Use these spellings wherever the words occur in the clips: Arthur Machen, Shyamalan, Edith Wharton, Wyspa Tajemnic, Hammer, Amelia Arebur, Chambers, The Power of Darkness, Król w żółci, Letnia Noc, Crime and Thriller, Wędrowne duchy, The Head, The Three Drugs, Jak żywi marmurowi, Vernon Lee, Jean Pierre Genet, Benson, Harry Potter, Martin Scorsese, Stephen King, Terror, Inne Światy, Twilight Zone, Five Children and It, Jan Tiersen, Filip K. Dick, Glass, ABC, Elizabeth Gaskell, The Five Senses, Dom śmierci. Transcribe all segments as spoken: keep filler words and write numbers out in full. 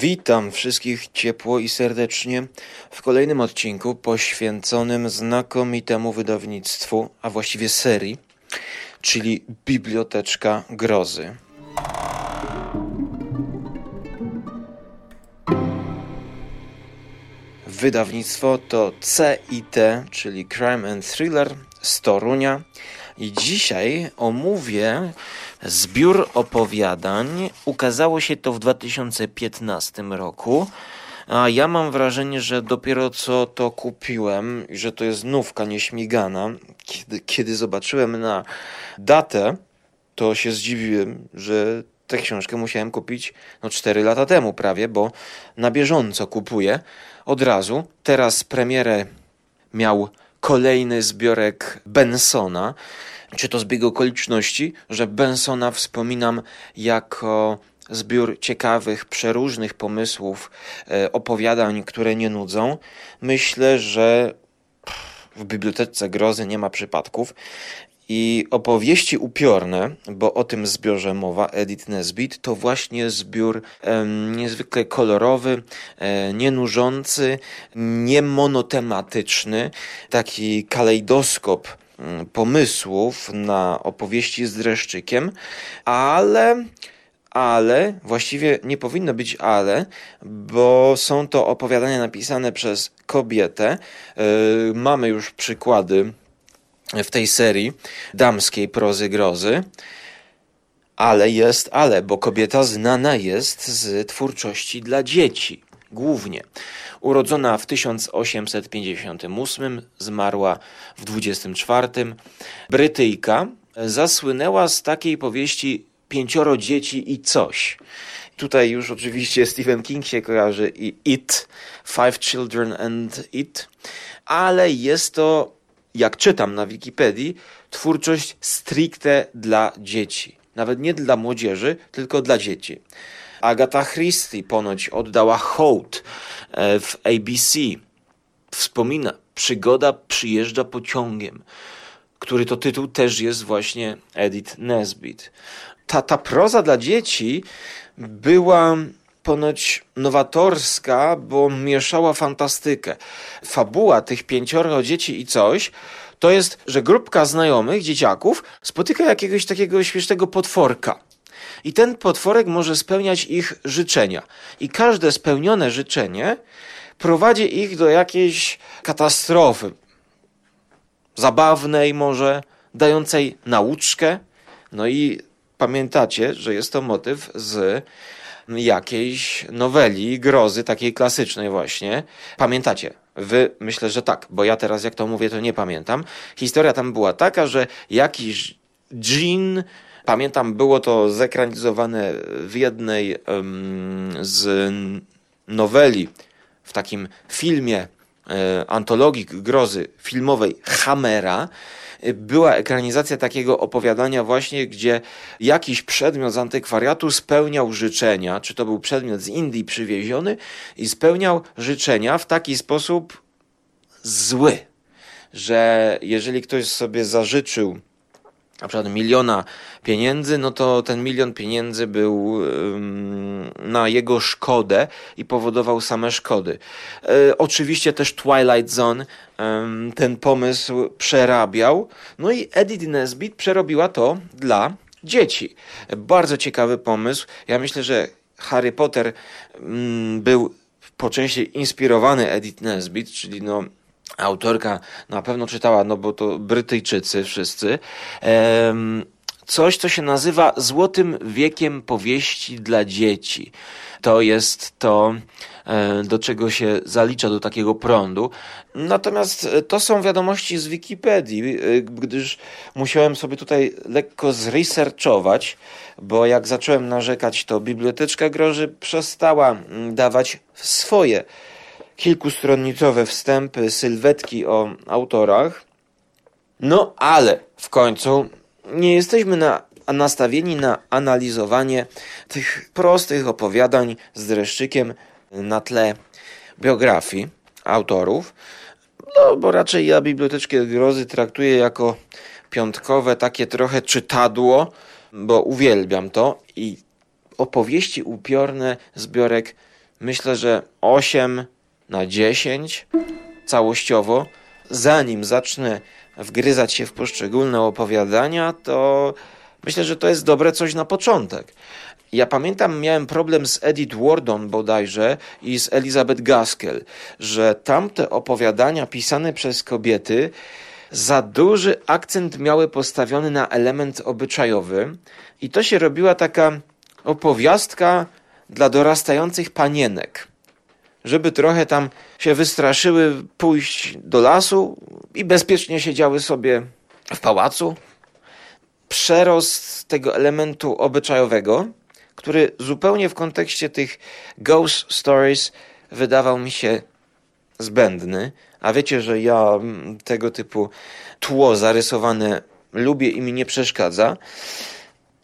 Witam wszystkich ciepło i serdecznie w kolejnym odcinku poświęconym znakomitemu wydawnictwu, a właściwie serii, czyli Biblioteczka Grozy. Wydawnictwo to C I T, czyli Crime and Thriller z Torunia. I dzisiaj omówię zbiór opowiadań. Ukazało się to w dwa tysiące piętnastym roku, a ja mam wrażenie, że dopiero co to kupiłem i że to jest nówka nieśmigana. Kiedy, kiedy zobaczyłem na datę, to się zdziwiłem, że tę książkę musiałem kupić no, cztery lata temu prawie, bo na bieżąco kupuję od razu. Teraz premierę miał kolejny zbiorek Bensona. Czy to zbieg okoliczności, że Bensona wspominam jako zbiór ciekawych, przeróżnych pomysłów, opowiadań, które nie nudzą. Myślę, że w Bibliotece Grozy nie ma przypadków. I opowieści upiorne, bo o tym zbiorze mowa, Edith Nesbitt, to właśnie zbiór e, niezwykle kolorowy, e, nienużący, niemonotematyczny, taki kalejdoskop e, pomysłów na opowieści z dreszczykiem, ale... Ale, właściwie nie powinno być ale, bo są to opowiadania napisane przez kobietę. E, mamy już przykłady w tej serii damskiej prozy grozy, ale jest ale, bo kobieta znana jest z twórczości dla dzieci, głównie. Urodzona w tysiąc osiemset pięćdziesiątym ósmym, zmarła w dwudziestym czwartym. Brytyjka zasłynęła z takiej powieści Pięcioro dzieci i coś. Tutaj już oczywiście Stephen King się kojarzy i It, Five Children and It, ale jest to, jak czytam na Wikipedii, twórczość stricte dla dzieci. Nawet nie dla młodzieży, tylko dla dzieci. Agata Christie ponoć oddała hołd w A B C. Wspomina, przygoda przyjeżdża pociągiem, który to tytuł też jest właśnie Edith Nesbitt. Ta, ta proza dla dzieci była ponoć nowatorska, bo mieszała fantastykę. Fabuła tych pięcioro dzieci i coś to jest, że grupka znajomych, dzieciaków, spotyka jakiegoś takiego śmiesznego potworka. I ten potworek może spełniać ich życzenia. I każde spełnione życzenie prowadzi ich do jakiejś katastrofy. Zabawnej może, dającej nauczkę. No i pamiętacie, że jest to motyw z jakiejś noweli grozy, takiej klasycznej właśnie. Pamiętacie? Wy myślę, że tak, bo ja teraz jak to mówię, to nie pamiętam. Historia tam była taka, że jakiś dżin, pamiętam, było to zekranizowane w jednej um, z noweli, w takim filmie e, antologii grozy filmowej Hammera, była ekranizacja takiego opowiadania właśnie, gdzie jakiś przedmiot z antykwariatu spełniał życzenia, czy to był przedmiot z Indii przywieziony i spełniał życzenia w taki sposób zły, że jeżeli ktoś sobie zażyczył na przykład miliona pieniędzy, no to ten milion pieniędzy był ym, na jego szkodę i powodował same szkody. Yy, oczywiście też Twilight Zone ym, ten pomysł przerabiał. No i Edith Nesbitt przerobiła to dla dzieci. Bardzo ciekawy pomysł. Ja myślę, że Harry Potter ym, był po części inspirowany Edith Nesbitt, czyli no autorka na pewno czytała, no bo to Brytyjczycy wszyscy, ehm, coś, co się nazywa Złotym wiekiem powieści dla dzieci. To jest to, e, do czego się zalicza, do takiego prądu. Natomiast to są wiadomości z Wikipedii, gdyż musiałem sobie tutaj lekko zresearchować, bo jak zacząłem narzekać, to Biblioteczka Grozy przestała dawać swoje kilkustronicowe wstępy, sylwetki o autorach. No ale w końcu nie jesteśmy na, nastawieni na analizowanie tych prostych opowiadań z dreszczykiem na tle biografii autorów, no bo raczej ja Biblioteczkę Grozy traktuję jako piątkowe takie trochę czytadło, bo uwielbiam to i opowieści upiorne zbiorek myślę, że osiem na dziesięć całościowo. Zanim zacznę wgryzać się w poszczególne opowiadania, to myślę, że to jest dobre coś na początek. Ja pamiętam, miałem problem z Edith Wharton bodajże i z Elizabeth Gaskell, że tamte opowiadania pisane przez kobiety za duży akcent miały postawiony na element obyczajowy i to się robiła taka opowiastka dla dorastających panienek, żeby trochę tam się wystraszyły pójść do lasu i bezpiecznie siedziały sobie w pałacu. Przerost tego elementu obyczajowego, który zupełnie w kontekście tych ghost stories wydawał mi się zbędny. A wiecie, że ja tego typu tło zarysowane lubię i mi nie przeszkadza.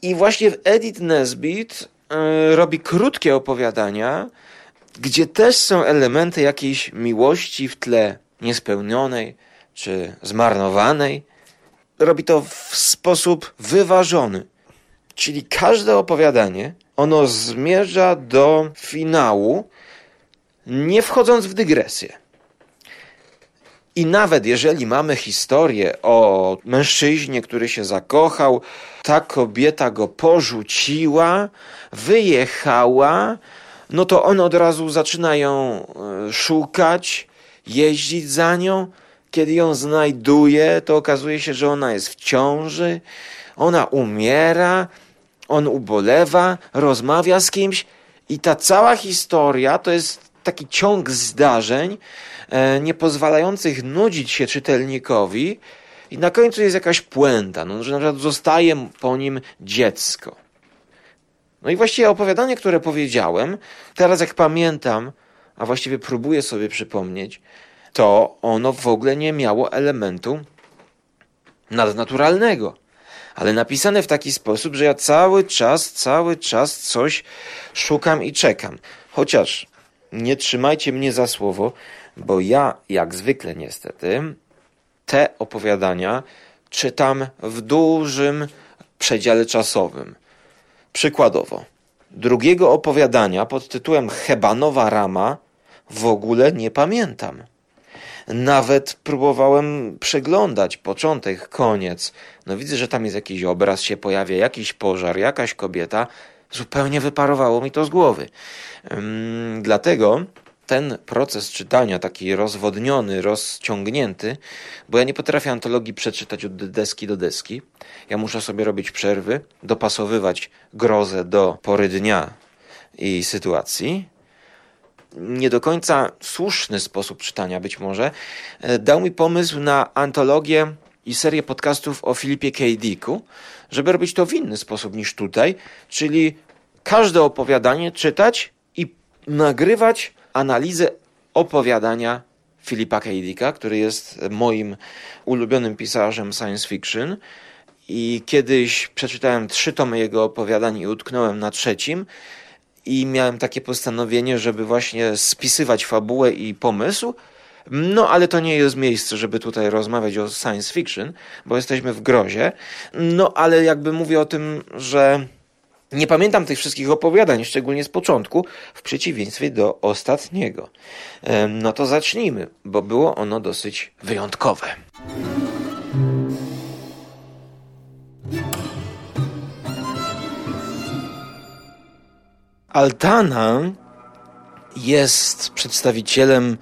I właśnie Edith Nesbitt yy, robi krótkie opowiadania, gdzie też są elementy jakiejś miłości w tle niespełnionej czy zmarnowanej. Robi to w sposób wyważony. Czyli każde opowiadanie, ono zmierza do finału, nie wchodząc w dygresję. I nawet jeżeli mamy historię o mężczyźnie, który się zakochał, ta kobieta go porzuciła, wyjechała, no to on od razu zaczyna ją szukać, jeździć za nią. Kiedy ją znajduje, to okazuje się, że ona jest w ciąży, ona umiera, on ubolewa, rozmawia z kimś i ta cała historia to jest taki ciąg zdarzeń e, nie pozwalających nudzić się czytelnikowi i na końcu jest jakaś puenta, no, że na przykład zostaje po nim dziecko. No i właściwie opowiadanie, które powiedziałem, teraz jak pamiętam, a właściwie próbuję sobie przypomnieć, to ono w ogóle nie miało elementu nadnaturalnego. Ale napisane w taki sposób, że ja cały czas, cały czas coś szukam i czekam. Chociaż nie trzymajcie mnie za słowo, bo ja, jak zwykle niestety, te opowiadania czytam w dużym przedziale czasowym. Przykładowo, drugiego opowiadania pod tytułem Hebanowa Rama w ogóle nie pamiętam. Nawet próbowałem przeglądać początek, koniec. No widzę, że tam jest jakiś obraz, się pojawia jakiś pożar, jakaś kobieta. Zupełnie wyparowało mi to z głowy. Ym, dlatego ten proces czytania, taki rozwodniony, rozciągnięty, bo ja nie potrafię antologii przeczytać od deski do deski. Ja muszę sobie robić przerwy, dopasowywać grozę do pory dnia i sytuacji. Nie do końca słuszny sposób czytania być może, dał mi pomysł na antologię i serię podcastów o Filipie K. Dicku, żeby robić to w inny sposób niż tutaj, czyli każde opowiadanie czytać i nagrywać analizę opowiadania Filipa K. Dicka, który jest moim ulubionym pisarzem science fiction i kiedyś przeczytałem trzy tomy jego opowiadań i utknąłem na trzecim. I miałem takie postanowienie, żeby właśnie spisywać fabułę i pomysł. No, ale to nie jest miejsce, żeby tutaj rozmawiać o science fiction, bo jesteśmy w grozie. No, ale jakby mówię o tym, że nie pamiętam tych wszystkich opowiadań, szczególnie z początku, w przeciwieństwie do ostatniego. No to zacznijmy, bo było ono dosyć wyjątkowe. Altana jest przedstawicielem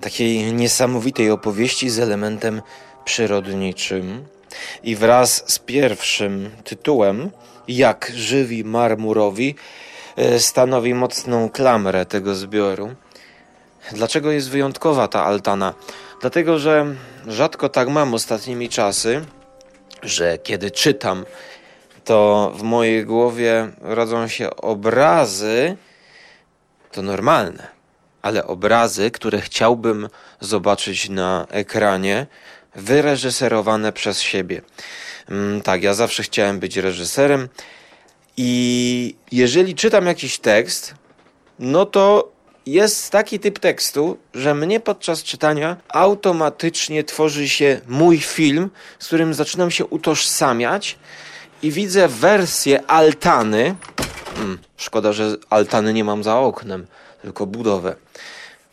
takiej niesamowitej opowieści z elementem przyrodniczym i wraz z pierwszym tytułem Jak żywi marmurowi stanowi mocną klamrę tego zbioru. Dlaczego jest wyjątkowa ta Altana? Dlatego, że rzadko tak mam ostatnimi czasy, że kiedy czytam, to w mojej głowie rodzą się obrazy, to normalne, ale obrazy, które chciałbym zobaczyć na ekranie, wyreżyserowane przez siebie. Tak, ja zawsze chciałem być reżyserem i jeżeli czytam jakiś tekst, no to jest taki typ tekstu, że mnie podczas czytania automatycznie tworzy się mój film, z którym zaczynam się utożsamiać. I widzę wersję altany. Hmm, szkoda, że altany nie mam za oknem. tylko budowę.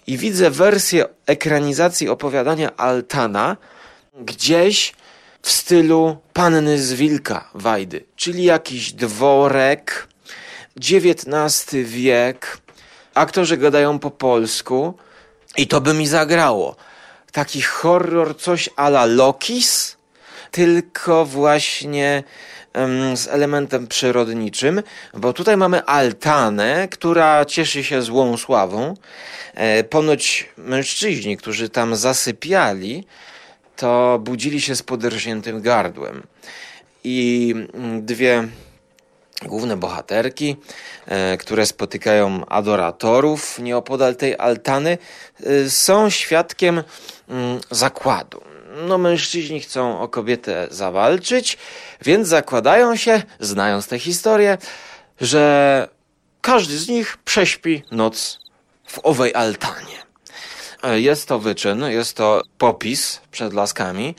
I widzę wersję ekranizacji opowiadania Altana gdzieś w stylu Panny z Wilka Wajdy, czyli jakiś dworek, dziewiętnasty wiek, aktorzy gadają po polsku i to by mi zagrało. Taki horror, coś a la Lokis, tylko właśnie um, z elementem przyrodniczym, bo tutaj mamy Altanę, która cieszy się złą sławą. E, ponoć mężczyźni, którzy tam zasypiali, to budzili się z poderżniętym gardłem. I dwie główne bohaterki, e, które spotykają adoratorów nieopodal tej altany, e, są świadkiem mm, zakładu. No, mężczyźni chcą o kobietę zawalczyć, więc zakładają się, znając tę historię, że każdy z nich prześpi noc w owej altanie. Jest to wyczyn, jest to popis przed laskami.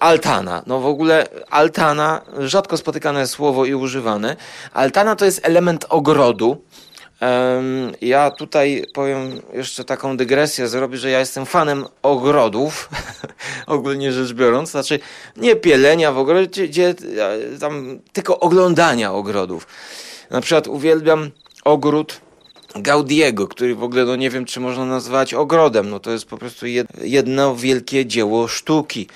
Altana, no w ogóle altana, rzadko spotykane słowo i używane. Altana to jest element ogrodu. Ja tutaj powiem jeszcze taką dygresję zrobię, że ja jestem fanem ogrodów, ogólnie rzecz biorąc, znaczy nie pielenia w ogrodzie, gdzie, tam, tylko oglądania ogrodów. Na przykład uwielbiam ogród Gaudiego, który w ogóle no nie wiem, czy można nazwać ogrodem, no to jest po prostu jedno wielkie dzieło sztuki.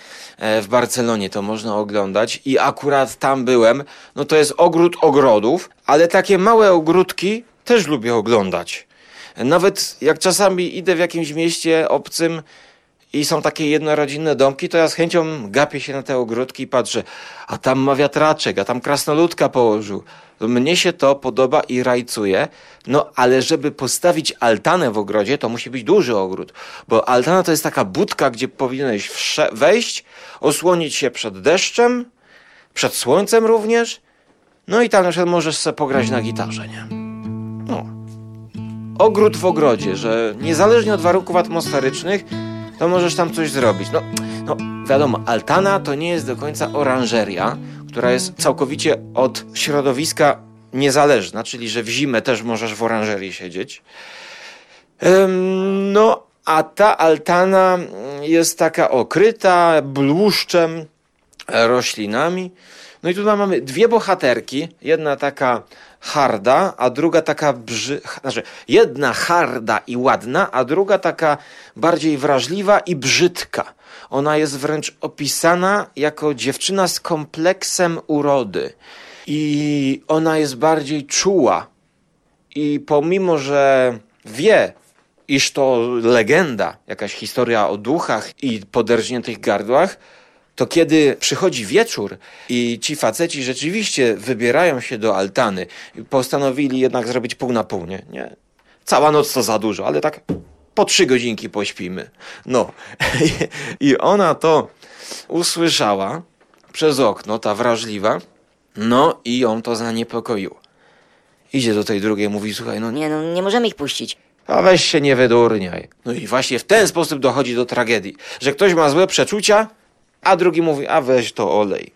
W Barcelonie to można oglądać i akurat tam byłem, no to jest ogród ogrodów, ale takie małe ogródki też lubię oglądać. Nawet jak czasami idę w jakimś mieście obcym i są takie jednorodzinne domki, to ja z chęcią gapię się na te ogródki i patrzę, a tam ma wiatraczek, a tam krasnoludka położył. Mnie się to podoba i rajcuje, no ale żeby postawić altanę w ogrodzie, to musi być duży ogród, bo altana to jest taka budka, gdzie powinieneś wejść, osłonić się przed deszczem, przed słońcem również, no i tam na przykład możesz sobie pograć na gitarze, nie? No, ogród w ogrodzie, że niezależnie od warunków atmosferycznych, to możesz tam coś zrobić. No, no wiadomo, altana to nie jest do końca oranżeria, która jest całkowicie od środowiska niezależna, czyli że w zimę też możesz w oranżerii siedzieć. Ym, no, a ta altana jest taka okryta bluszczem, roślinami. No i tutaj mamy dwie bohaterki, jedna taka harda, a druga taka brzy... Znaczy, jedna harda i ładna, a druga taka bardziej wrażliwa i brzydka. Ona jest wręcz opisana jako dziewczyna z kompleksem urody. I ona jest bardziej czuła. I pomimo, że wie, iż to legenda, jakaś historia o duchach i poderżniętych gardłach, to kiedy przychodzi wieczór i ci faceci rzeczywiście wybierają się do altany, postanowili jednak zrobić pół na pół, nie? nie? Cała noc to za dużo, ale tak po trzy godzinki pośpimy. No. I ona to usłyszała przez okno, ta wrażliwa, no i ją to zaniepokoiło. Idzie do tej drugiej, mówi, słuchaj, no nie, no nie możemy ich puścić. A weź się nie wydurniaj. No i właśnie w ten sposób dochodzi do tragedii, że ktoś ma złe przeczucia, a drugi mówi, a weź to olej.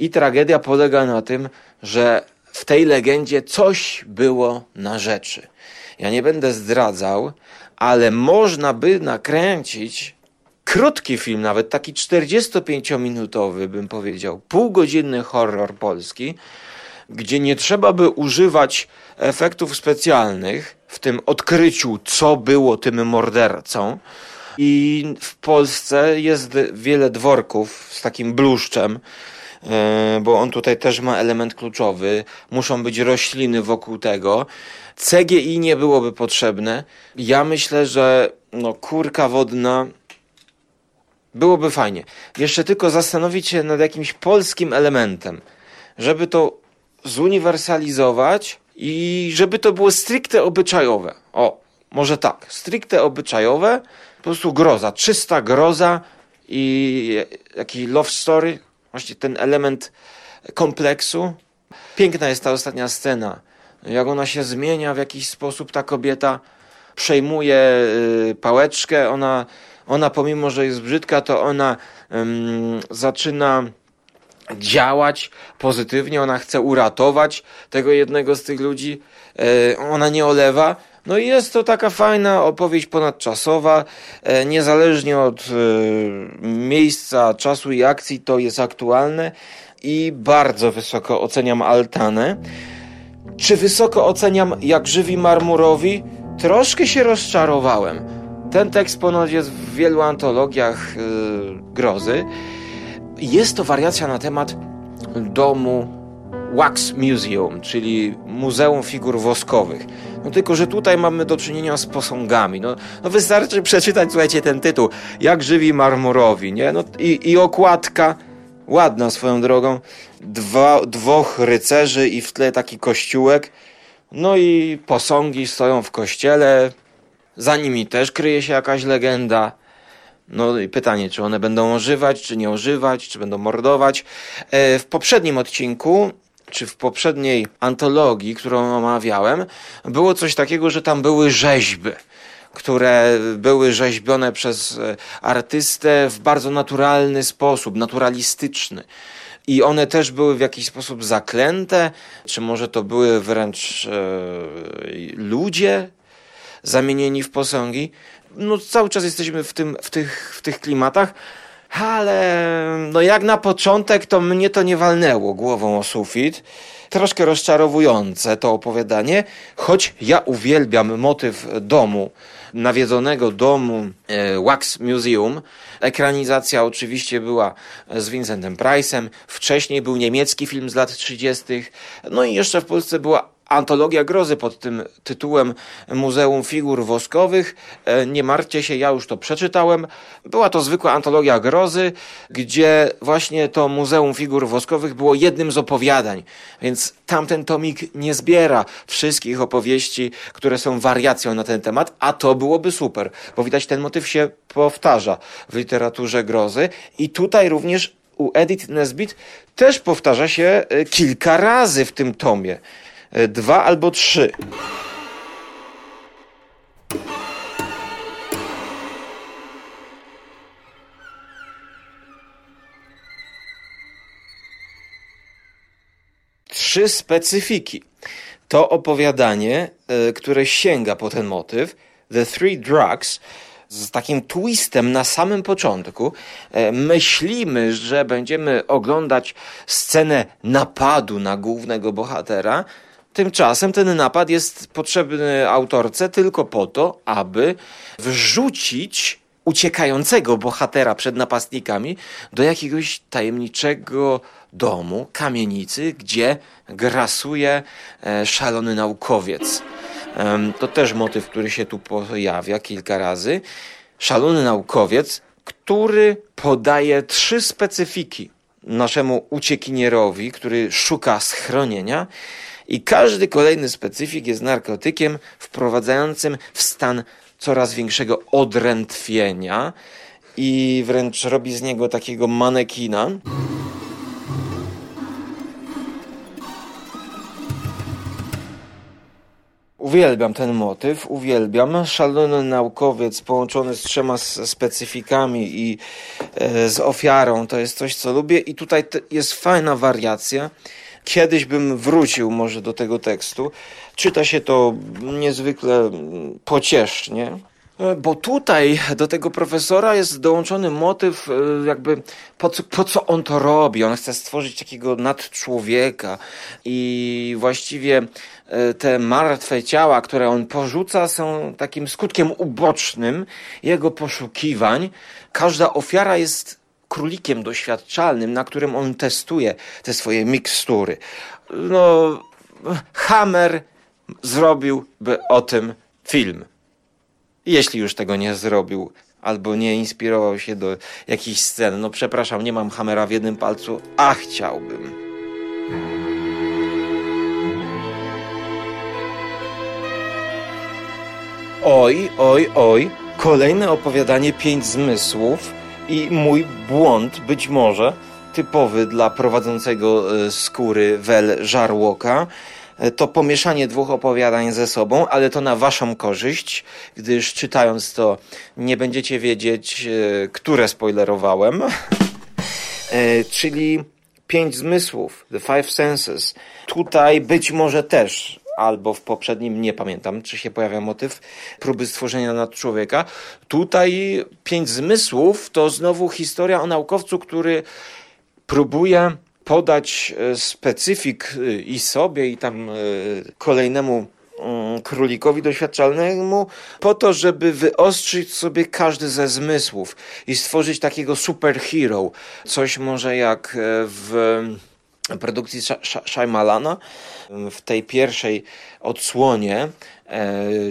I tragedia polega na tym, że w tej legendzie coś było na rzeczy. Ja nie będę zdradzał, ale można by nakręcić krótki film, nawet taki czterdziestopięciominutowy, bym powiedział, półgodzinny horror polski, gdzie nie trzeba by używać efektów specjalnych w tym odkryciu, co było tym mordercą. I w Polsce jest wiele dworków z takim bluszczem, bo on tutaj też ma element kluczowy. Muszą być rośliny wokół tego. C G I nie byłoby potrzebne. Ja myślę, że no kurka wodna byłoby fajnie. Jeszcze tylko zastanowić się nad jakimś polskim elementem, żeby to zuniwersalizować i żeby to było stricte obyczajowe. O, może tak, stricte obyczajowe, po prostu groza, czysta groza i taki love story, właśnie ten element kompleksu. Piękna jest ta ostatnia scena, jak ona się zmienia w jakiś sposób, ta kobieta przejmuje y, pałeczkę, ona, ona pomimo, że jest brzydka, to ona ym, zaczyna działać pozytywnie, ona chce uratować tego jednego z tych ludzi, y, ona nie olewa, No i jest to taka fajna opowieść ponadczasowa, niezależnie od miejsca, czasu i akcji to jest aktualne i bardzo wysoko oceniam Altanę. Czy wysoko oceniam Jak żywi marmurowi? Troszkę się rozczarowałem. Ten tekst ponoć jest w wielu antologiach yy, grozy. Jest to wariacja na temat domu Wax Museum, czyli Muzeum Figur Woskowych. No tylko, że tutaj mamy do czynienia z posągami. No, no wystarczy przeczytać, słuchajcie, ten tytuł. Jak żywi marmurowi, nie? No i, i okładka ładna swoją drogą. Dwa, dwóch rycerzy i w tle taki kościółek. No i posągi stoją w kościele. Za nimi też kryje się jakaś legenda. No i pytanie, czy one będą ożywać, czy nie ożywać, czy będą mordować. W poprzednim odcinku, czy w poprzedniej antologii, którą omawiałem, było coś takiego, że tam były rzeźby, które były rzeźbione przez artystę w bardzo naturalny sposób, naturalistyczny. I one też były w jakiś sposób zaklęte, czy może to były wręcz e, ludzie zamienieni w posągi. No cały czas jesteśmy w, tym, w, tych, w tych klimatach, ale no jak na początek to mnie to nie walnęło głową o sufit. Troszkę rozczarowujące to opowiadanie, choć ja uwielbiam motyw domu, nawiedzonego domu e, Wax Museum. Ekranizacja oczywiście była z Vincentem Price'em, wcześniej był niemiecki film z lat trzydziestych. No i jeszcze w Polsce była antologia grozy pod tym tytułem Muzeum Figur Woskowych. E, nie martwcie się, ja już to przeczytałem. Była to zwykła antologia grozy, gdzie właśnie to Muzeum Figur Woskowych było jednym z opowiadań, więc tamten tomik nie zbiera wszystkich opowieści, które są wariacją na ten temat, a to byłoby super, bo widać ten motyw się powtarza w literaturze grozy i tutaj również u Edith Nesbitt też powtarza się kilka razy w tym tomie. Dwa albo trzy. Trzy specyfiki. To opowiadanie, które sięga po ten motyw, The Three Drugs, z takim twistem na samym początku. Myślimy, że będziemy oglądać scenę napadu na głównego bohatera. Tymczasem ten napad jest potrzebny autorce tylko po to, aby wrzucić uciekającego bohatera przed napastnikami do jakiegoś tajemniczego domu, kamienicy, gdzie grasuje szalony naukowiec. To też motyw, który się tu pojawia kilka razy. Szalony naukowiec, który podaje trzy specyfiki naszemu uciekinierowi, który szuka schronienia. I każdy kolejny specyfik jest narkotykiem wprowadzającym w stan coraz większego odrętwienia i wręcz robi z niego takiego manekina. Uwielbiam ten motyw, uwielbiam. Szalony naukowiec połączony z trzema specyfikami i e, z ofiarą to jest coś, co lubię. I tutaj t- jest fajna wariacja. Kiedyś bym wrócił może do tego tekstu. Czyta się to niezwykle pociesznie, bo tutaj do tego profesora jest dołączony motyw jakby po co, po co on to robi. On chce stworzyć takiego nadczłowieka i właściwie te martwe ciała, które on porzuca, są takim skutkiem ubocznym jego poszukiwań. Każda ofiara jest królikiem doświadczalnym, na którym on testuje te swoje mikstury. No, Hammer zrobiłby o tym film. Jeśli już tego nie zrobił, albo nie inspirował się do jakichś scen. No przepraszam, nie mam Hammera w jednym palcu, a chciałbym. Oj, oj, oj. Kolejne opowiadanie Pięć Zmysłów. I mój błąd, być może, typowy dla prowadzącego skóry wel żarłoka, to pomieszanie dwóch opowiadań ze sobą, ale to na waszą korzyść, gdyż czytając to nie będziecie wiedzieć, które spoilerowałem. Czyli Pięć Zmysłów, The Five Senses. Tutaj być może też albo w poprzednim, nie pamiętam, czy się pojawia motyw próby stworzenia nadczłowieka. Tutaj Pięć zmysłów to znowu historia o naukowcu, który próbuje podać specyfik i sobie, i tam kolejnemu królikowi doświadczalnemu po to, żeby wyostrzyć sobie każdy ze zmysłów i stworzyć takiego superhero. Coś może jak w produkcji Shyamalana w tej pierwszej odsłonie,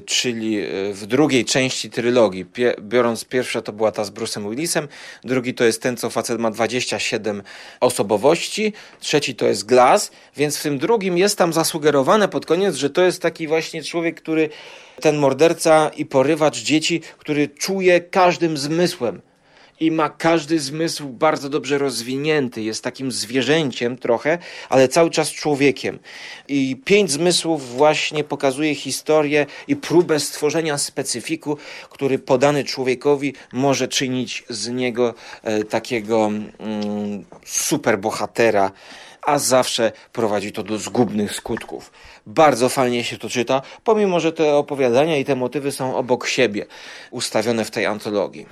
czyli w drugiej części trylogii. Biorąc pierwsza, to była ta z Bruce'em Willisem, drugi to jest ten, co facet ma dwadzieścia siedem osobowości, trzeci to jest Glass, więc w tym drugim jest tam zasugerowane pod koniec, że to jest taki właśnie człowiek, który, ten morderca i porywacz dzieci, który czuje każdym zmysłem i ma każdy zmysł bardzo dobrze rozwinięty. Jest takim zwierzęciem trochę, ale cały czas człowiekiem. I Pięć zmysłów właśnie pokazuje historię i próbę stworzenia specyfiku, który podany człowiekowi może czynić z niego e, takiego mm, superbohatera, a zawsze prowadzi to do zgubnych skutków. Bardzo fajnie się to czyta, pomimo że te opowiadania i te motywy są obok siebie ustawione w tej antologii.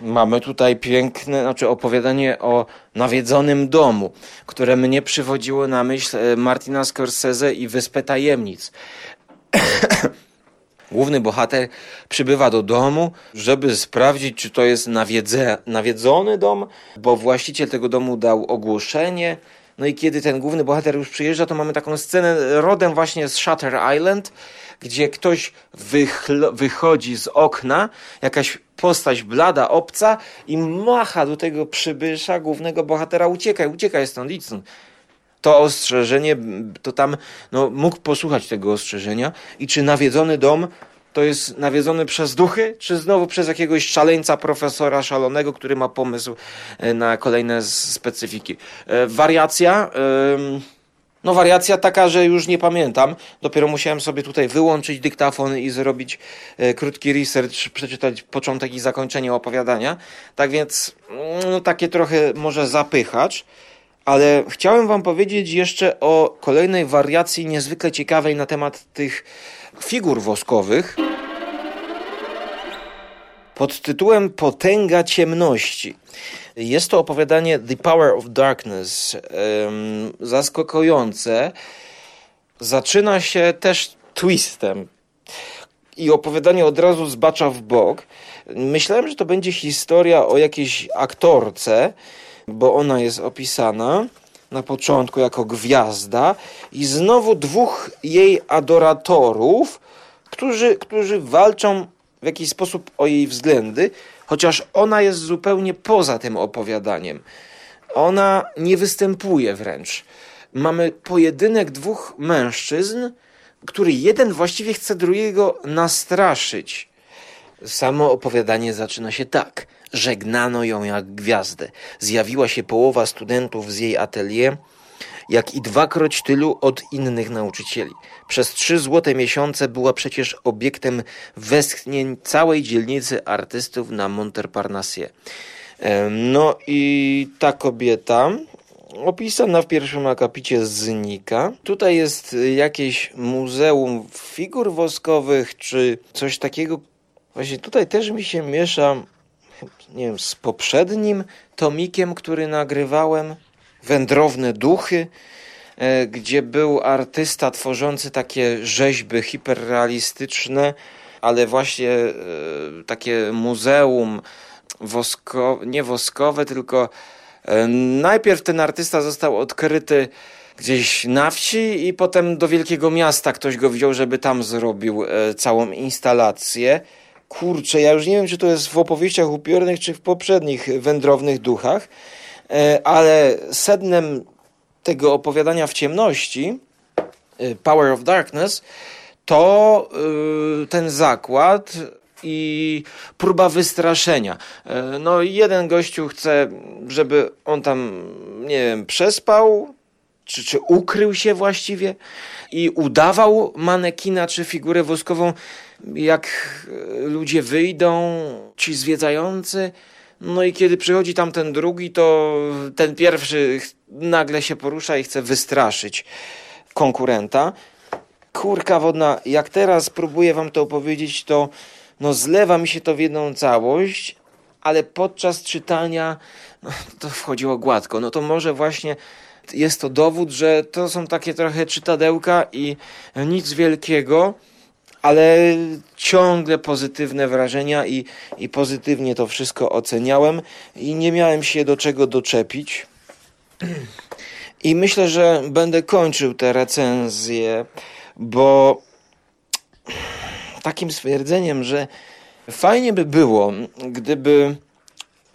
Mamy tutaj piękne, znaczy opowiadanie o nawiedzonym domu, które mnie przywodziło na myśl Martina Scorsese i Wyspę Tajemnic. Główny bohater przybywa do domu, żeby sprawdzić, czy to jest nawiedze, nawiedzony dom, bo właściciel tego domu dał ogłoszenie. No i kiedy ten główny bohater już przyjeżdża, to mamy taką scenę rodem właśnie z Shutter Island, gdzie ktoś wychl- wychodzi z okna, jakaś postać blada, obca i macha do tego przybysza, głównego bohatera, uciekaj, uciekaj stąd, idź stąd. To ostrzeżenie, to tam no, mógł posłuchać tego ostrzeżenia i czy nawiedzony dom to jest nawiedzony przez duchy, czy znowu przez jakiegoś szaleńca, profesora szalonego, który ma pomysł na kolejne specyfiki. E, wariacja, e, no wariacja taka, że już nie pamiętam. Dopiero musiałem sobie tutaj wyłączyć dyktafon i zrobić e, krótki research, przeczytać początek i zakończenie opowiadania. Tak więc no, takie trochę może zapychacz. Ale chciałem wam powiedzieć jeszcze o kolejnej wariacji niezwykle ciekawej na temat tych figur woskowych pod tytułem Potęga ciemności. Jest to opowiadanie The Power of Darkness. Ym, zaskakujące. Zaczyna się też twistem. I opowiadanie od razu zbacza w bok. Myślałem, że to będzie historia o jakiejś aktorce, bo ona jest opisana na początku jako gwiazda i znowu dwóch jej adoratorów, którzy, którzy walczą w jakiś sposób o jej względy, chociaż ona jest zupełnie poza tym opowiadaniem. Ona nie występuje wręcz. Mamy pojedynek dwóch mężczyzn, który jeden właściwie chce drugiego nastraszyć. Samo opowiadanie zaczyna się tak. Żegnano ją jak gwiazdę. Zjawiła się połowa studentów z jej atelier, jak i dwakroć tylu od innych nauczycieli. Przez trzy złote miesiące była przecież obiektem westchnień całej dzielnicy artystów na Montparnasse. No i ta kobieta, opisana w pierwszym akapicie, znika. Tutaj jest jakieś muzeum figur woskowych, czy coś takiego. Właśnie tutaj też mi się miesza, nie wiem, z poprzednim tomikiem, który nagrywałem, Wędrowne duchy, gdzie był artysta tworzący takie rzeźby hiperrealistyczne, ale właśnie takie muzeum wosko, nie woskowe, tylko najpierw ten artysta został odkryty gdzieś na wsi i potem do wielkiego miasta ktoś go wziął, żeby tam zrobił całą instalację. Kurczę, ja już nie wiem, czy to jest w opowieściach upiornych, czy w poprzednich Wędrownych duchach, ale sednem tego opowiadania w ciemności, Power of Darkness, to ten zakład i próba wystraszenia. No jeden gościu chce, żeby on tam, nie wiem, przespał, Czy, czy ukrył się właściwie i udawał manekina czy figurę woskową. Jak ludzie wyjdą, ci zwiedzający, no i kiedy przychodzi tam ten drugi, to ten pierwszy nagle się porusza i chce wystraszyć. konkurenta. Kurka wodna, jak teraz próbuję wam to opowiedzieć, to no zlewa mi się to w jedną całość, ale podczas czytania no, to wchodziło gładko. No to może właśnie jest to dowód, że to są takie trochę czytadełka i nic wielkiego, ale ciągle pozytywne wrażenia i, i pozytywnie to wszystko oceniałem i nie miałem się do czego doczepić. I myślę, że będę kończył tę recenzję, bo takim stwierdzeniem, że fajnie by było, gdyby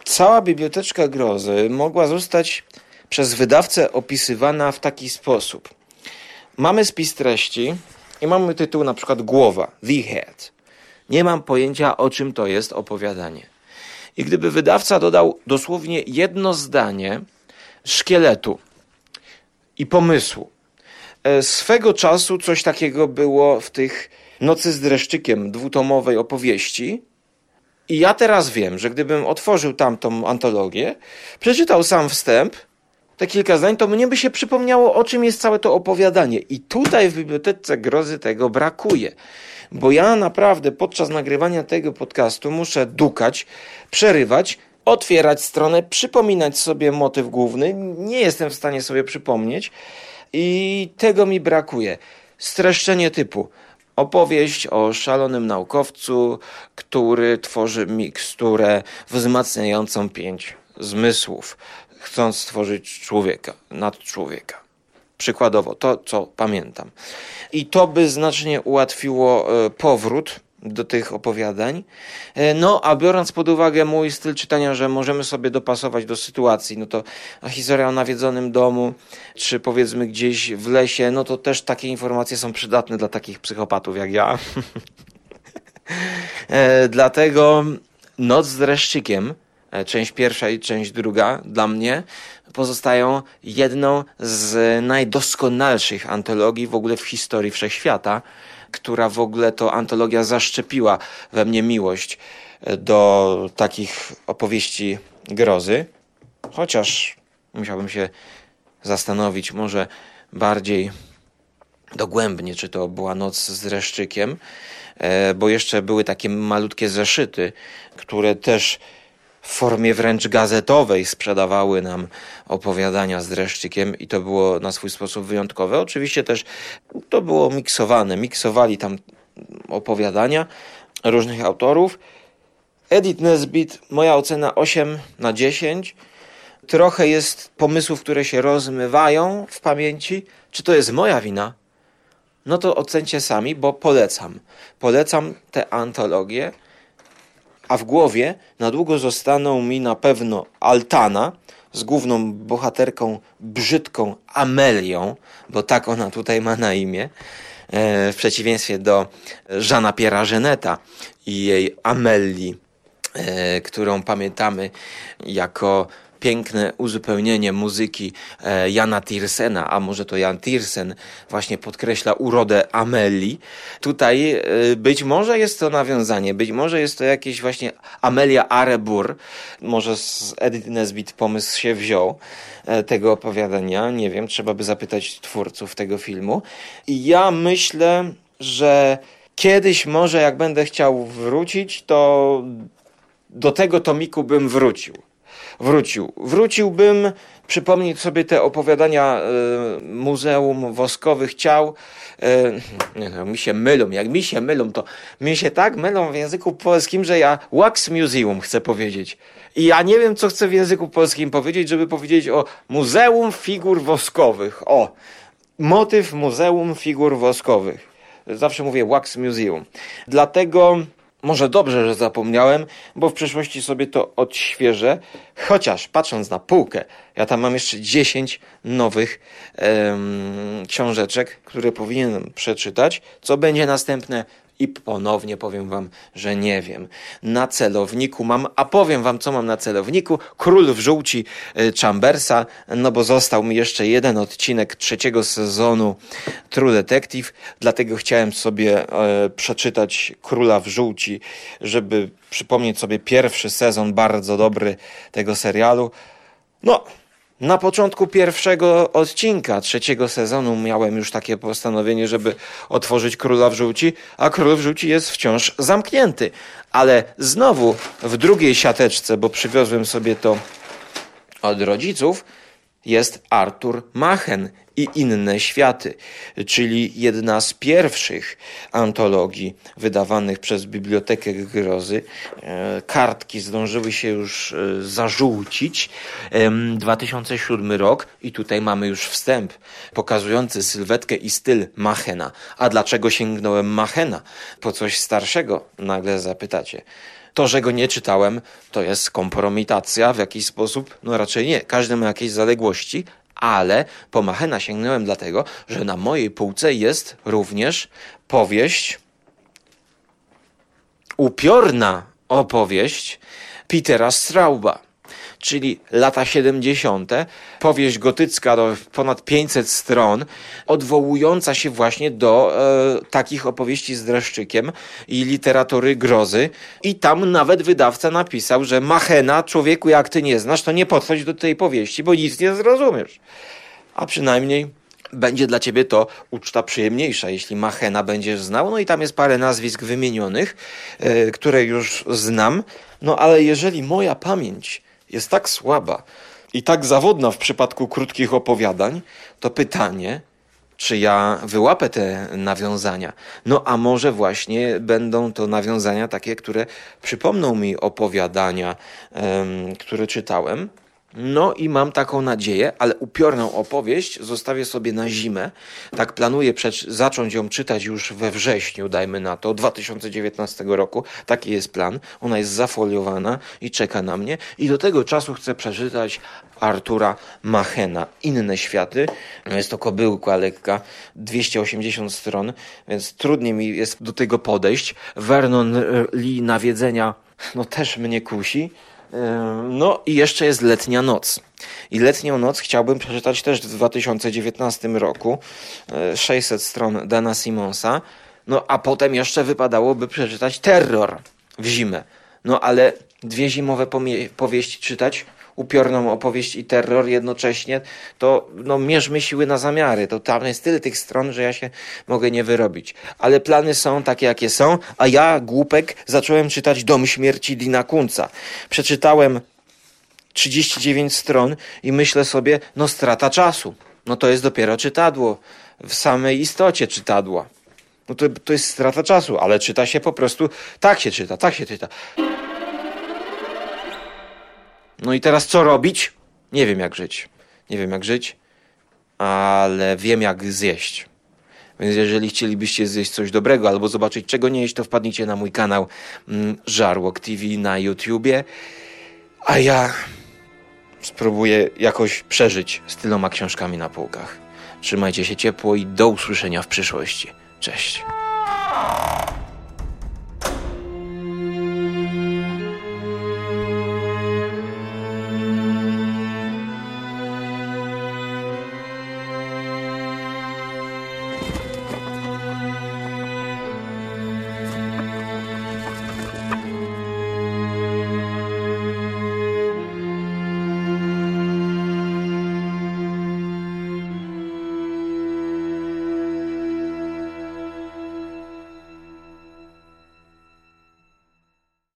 cała Biblioteczka Grozy mogła zostać przez wydawcę opisywana w taki sposób. Mamy spis treści i mamy tytuł na przykład głowa, the head. Nie mam pojęcia, o czym to jest opowiadanie. I gdyby wydawca dodał dosłownie jedno zdanie szkieletu i pomysłu. Swego czasu coś takiego było w tych Nocy z dreszczykiem dwutomowej opowieści i ja teraz wiem, że gdybym otworzył tamtą antologię, przeczytał sam wstęp, te kilka zdań, to mnie by się przypomniało, o czym jest całe to opowiadanie. I tutaj w Biblioteczce Grozy tego brakuje. Bo ja naprawdę podczas nagrywania tego podcastu muszę dukać, przerywać, otwierać stronę, przypominać sobie motyw główny. Nie jestem w stanie sobie przypomnieć i tego mi brakuje. Streszczenie typu opowieść o szalonym naukowcu, który tworzy miksturę wzmacniającą pięć zmysłów, chcąc stworzyć człowieka, nadczłowieka. Przykładowo to, co pamiętam. I to by znacznie ułatwiło powrót do tych opowiadań. No, a biorąc pod uwagę mój styl czytania, że możemy sobie dopasować do sytuacji, no to historia o nawiedzonym domu, czy powiedzmy gdzieś w lesie, no to też takie informacje są przydatne dla takich psychopatów jak ja. Dlatego Noc z dreszczykiem, część pierwsza i część druga, dla mnie pozostają jedną z najdoskonalszych antologii w ogóle w historii wszechświata, która w ogóle to antologia zaszczepiła we mnie miłość do takich opowieści grozy. Chociaż musiałbym się zastanowić może bardziej dogłębnie, czy to była Noc z dreszczykiem, bo jeszcze były takie malutkie zeszyty, które też w formie wręcz gazetowej sprzedawały nam opowiadania z dreszczykiem i to było na swój sposób wyjątkowe. Oczywiście też to było miksowane. Miksowali tam opowiadania różnych autorów. Edith Nesbitt, moja ocena osiem na dziesięć. Trochę jest pomysłów, które się rozmywają w pamięci. Czy to jest moja wina? No to ocencie sami, bo polecam. Polecam tę antologię. A w głowie na długo zostaną mi na pewno Altana z główną bohaterką brzydką Amelią, bo tak ona tutaj ma na imię, w przeciwieństwie do Jeana Pierre'a Geneta i jej Amelii, którą pamiętamy jako piękne uzupełnienie muzyki Jana Tiersena, a może to Jan Tiersen właśnie podkreśla urodę Amelii. Tutaj być może jest to nawiązanie, być może jest to jakieś właśnie Amelia Arebur, może z Edith Nesbitt pomysł się wziął tego opowiadania, nie wiem, trzeba by zapytać twórców tego filmu. I ja myślę, że kiedyś może jak będę chciał wrócić, to do tego tomiku bym wrócił. Wrócił. Wróciłbym przypomnieć sobie te opowiadania y, Muzeum Woskowych Ciał. Y, no, mi się mylą. Jak mi się mylą, to mi się tak mylą w języku polskim, że ja Wax Museum chcę powiedzieć. I ja nie wiem, co chcę w języku polskim powiedzieć, żeby powiedzieć o Muzeum Figur Woskowych. O! Motyw Muzeum Figur Woskowych. Zawsze mówię Wax Museum. Dlatego... Może dobrze, że zapomniałem, bo w przyszłości sobie to odświeżę. Chociaż patrząc na półkę, ja tam mam jeszcze dziesięć nowych em, książeczek, które powinienem przeczytać. Co będzie następne? I ponownie powiem wam, że nie wiem. Na celowniku mam, a powiem wam, co mam na celowniku. Król w żółci Chambersa, no bo został mi jeszcze jeden odcinek trzeciego sezonu True Detective, dlatego chciałem sobie e, przeczytać Króla w żółci, żeby przypomnieć sobie pierwszy sezon bardzo dobry tego serialu. No, Na początku pierwszego odcinka trzeciego sezonu miałem już takie postanowienie, żeby otworzyć Króla w żółci, a Król w żółci jest wciąż zamknięty. Ale znowu w drugiej siateczce, bo przywiozłem sobie to od rodziców, jest Arthur Machen i Inne Światy, czyli jedna z pierwszych antologii wydawanych przez Bibliotekę Grozy. Kartki zdążyły się już zażółcić. dwa tysiące siódmy rok i tutaj mamy już wstęp pokazujący sylwetkę i styl Machena. A dlaczego sięgnąłem Machena? Po coś starszego, nagle zapytacie. To, że go nie czytałem, to jest kompromitacja w jakiś sposób? No raczej nie. Każdy ma jakieś zaległości, ale po Machena sięgnąłem dlatego, że na mojej półce jest również powieść, upiorna opowieść Petera Strauba, czyli lata siedemdziesiąte, powieść gotycka do ponad pięćset stron, odwołująca się właśnie do e, takich opowieści z dreszczykiem i literatury grozy. I tam nawet wydawca napisał, że Machena, człowieku, jak ty nie znasz, to nie podchodź do tej powieści, bo nic nie zrozumiesz. A przynajmniej będzie dla ciebie to uczta przyjemniejsza, jeśli Machena będziesz znał. No i tam jest parę nazwisk wymienionych, e, które już znam. No ale jeżeli moja pamięć jest tak słaba i tak zawodna w przypadku krótkich opowiadań, to pytanie, czy ja wyłapę te nawiązania. No a może właśnie będą to nawiązania takie, które przypomną mi opowiadania, um, które czytałem. No i mam taką nadzieję, ale upiorną opowieść zostawię sobie na zimę. Tak planuję przecz- zacząć ją czytać już we wrześniu, dajmy na to, dwa tysiące dziewiętnastego roku. Taki jest plan. Ona jest zafoliowana i czeka na mnie. I do tego czasu chcę przeczytać Artura Machena, Inne Światy. Jest to kobyłka lekka, dwieście osiemdziesiąt stron, więc trudniej mi jest do tego podejść. Vernon Lee Nawiedzenia, no też mnie kusi. No i jeszcze jest Letnia noc. I Letnią noc chciałbym przeczytać też w dwa tysiące dziewiętnastym roku. sześćset stron Dana Simonsa. No a potem jeszcze wypadałoby przeczytać Terror w zimę. No ale dwie zimowe pomie- powieści czytać, upiorną opowieść i terror jednocześnie, to no mierzmy siły na zamiary. To tam jest tyle tych stron, że ja się mogę nie wyrobić. Ale plany są takie, jakie są, a ja, głupek, zacząłem czytać Dom śmierci Dina Kuntza. Przeczytałem trzydzieści dziewięć stron i myślę sobie, no strata czasu. No to jest dopiero czytadło. W samej istocie czytadła. No to, to jest strata czasu, ale czyta się po prostu, tak się czyta, tak się czyta. No i teraz co robić? Nie wiem jak żyć. Nie wiem jak żyć, ale wiem jak zjeść. Więc jeżeli chcielibyście zjeść coś dobrego albo zobaczyć czego nie jeść, to wpadnijcie na mój kanał Żarłok T V na YouTubie. A ja spróbuję jakoś przeżyć z tyloma książkami na półkach. Trzymajcie się ciepło i do usłyszenia w przyszłości. Cześć.